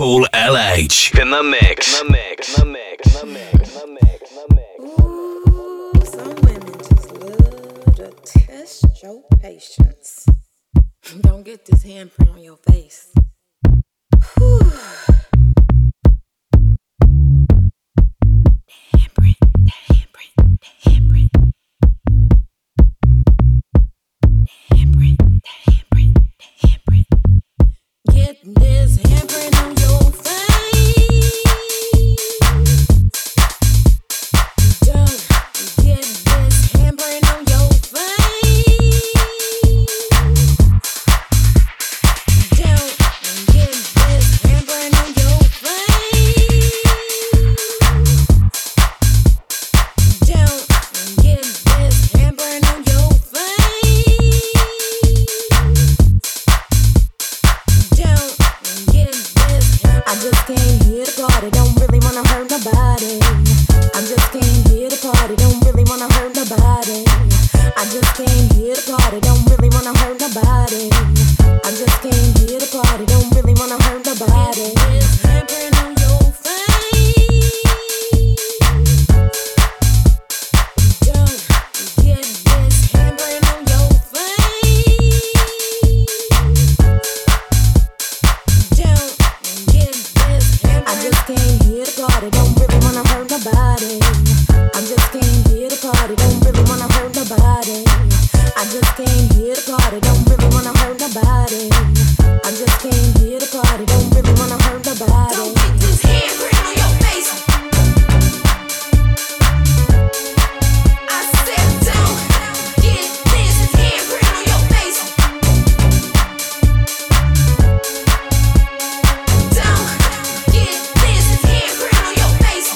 Paul LH in the mix. Ooh, some women just love to test your patience. Don't get this handprint on your face. Whew. This handprint on your face. Don't get this handprint on your face. Don't get this handprint on your face. Don't get this handprint on your face. Don't. I just came here to party, don't really wanna hurt nobody. I just came here to party, don't really wanna hurt nobody. I just came here to party, don't really wanna hurt nobody. I just came here to party, don't really wanna hurt nobody. This handprint on your face. Don't get this handprint on your face. Don't. I just came here to party, don't really wanna hurt nobody. I just came here to party, don't really wanna hurt nobody. I just came here to party, don't really wanna hurt nobody. I just came here to party, don't really wanna hurt nobody. Don't get this handprint on your face. I said don't get this handprint on your face. Don't get this handprint on your face.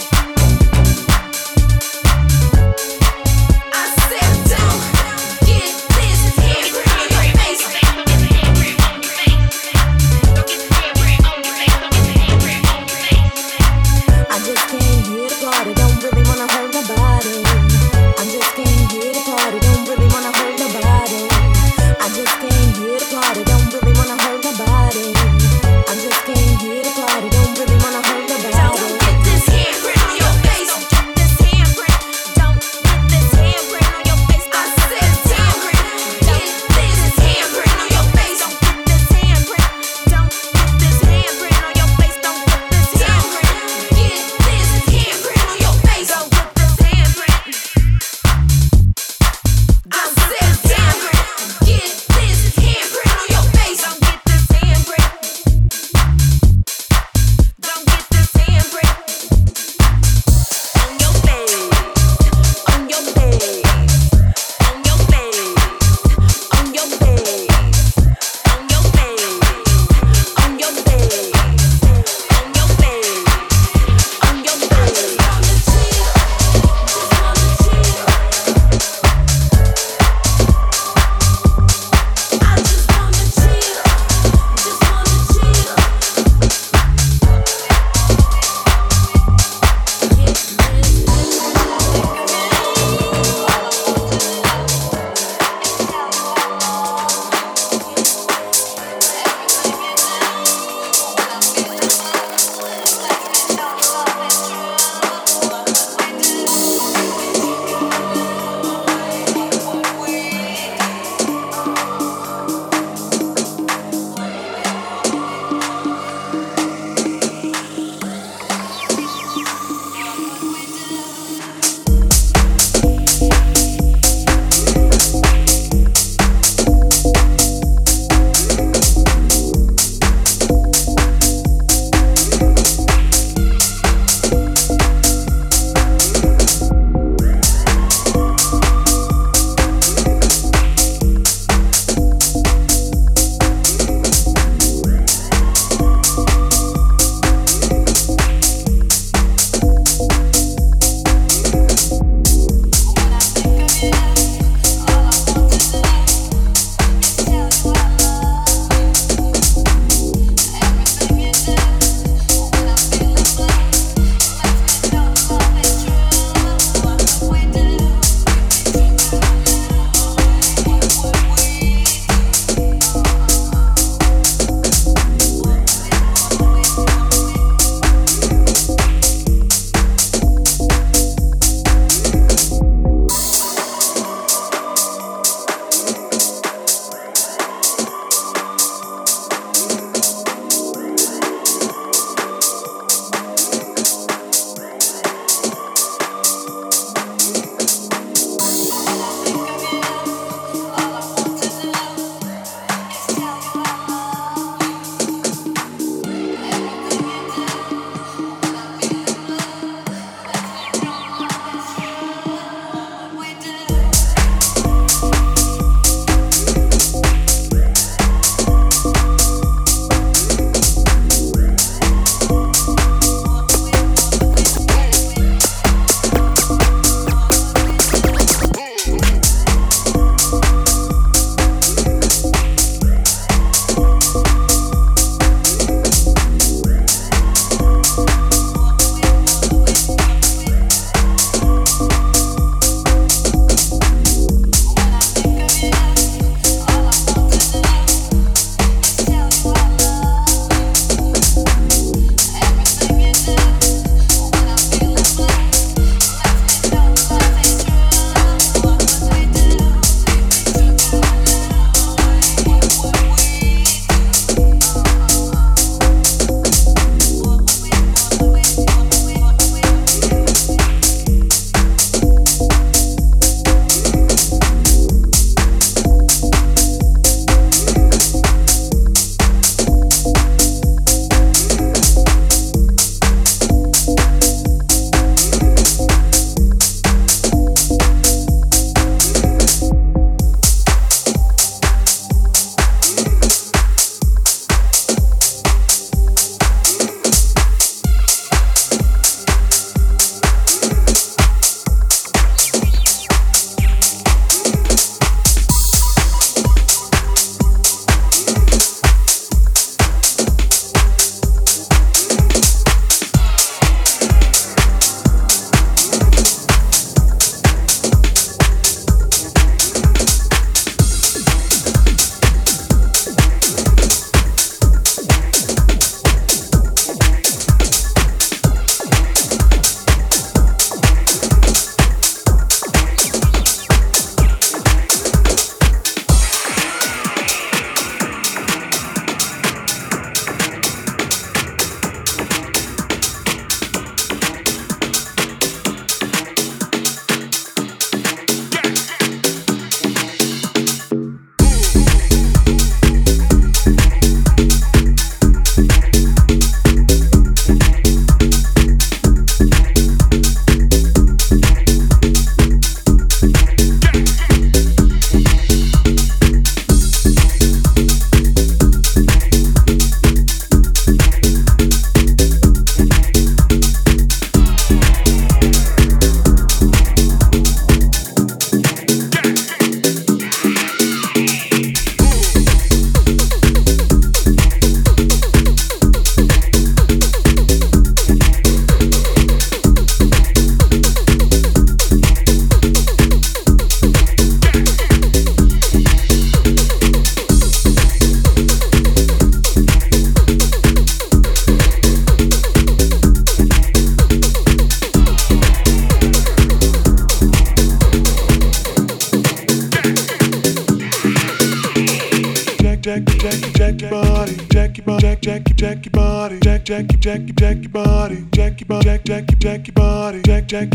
jack your body, jack your body, jack your body, jack your body, jack your body, jack your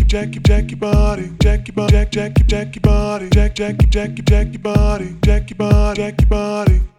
body, jack your body. Jack.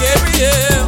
Gabriel, play.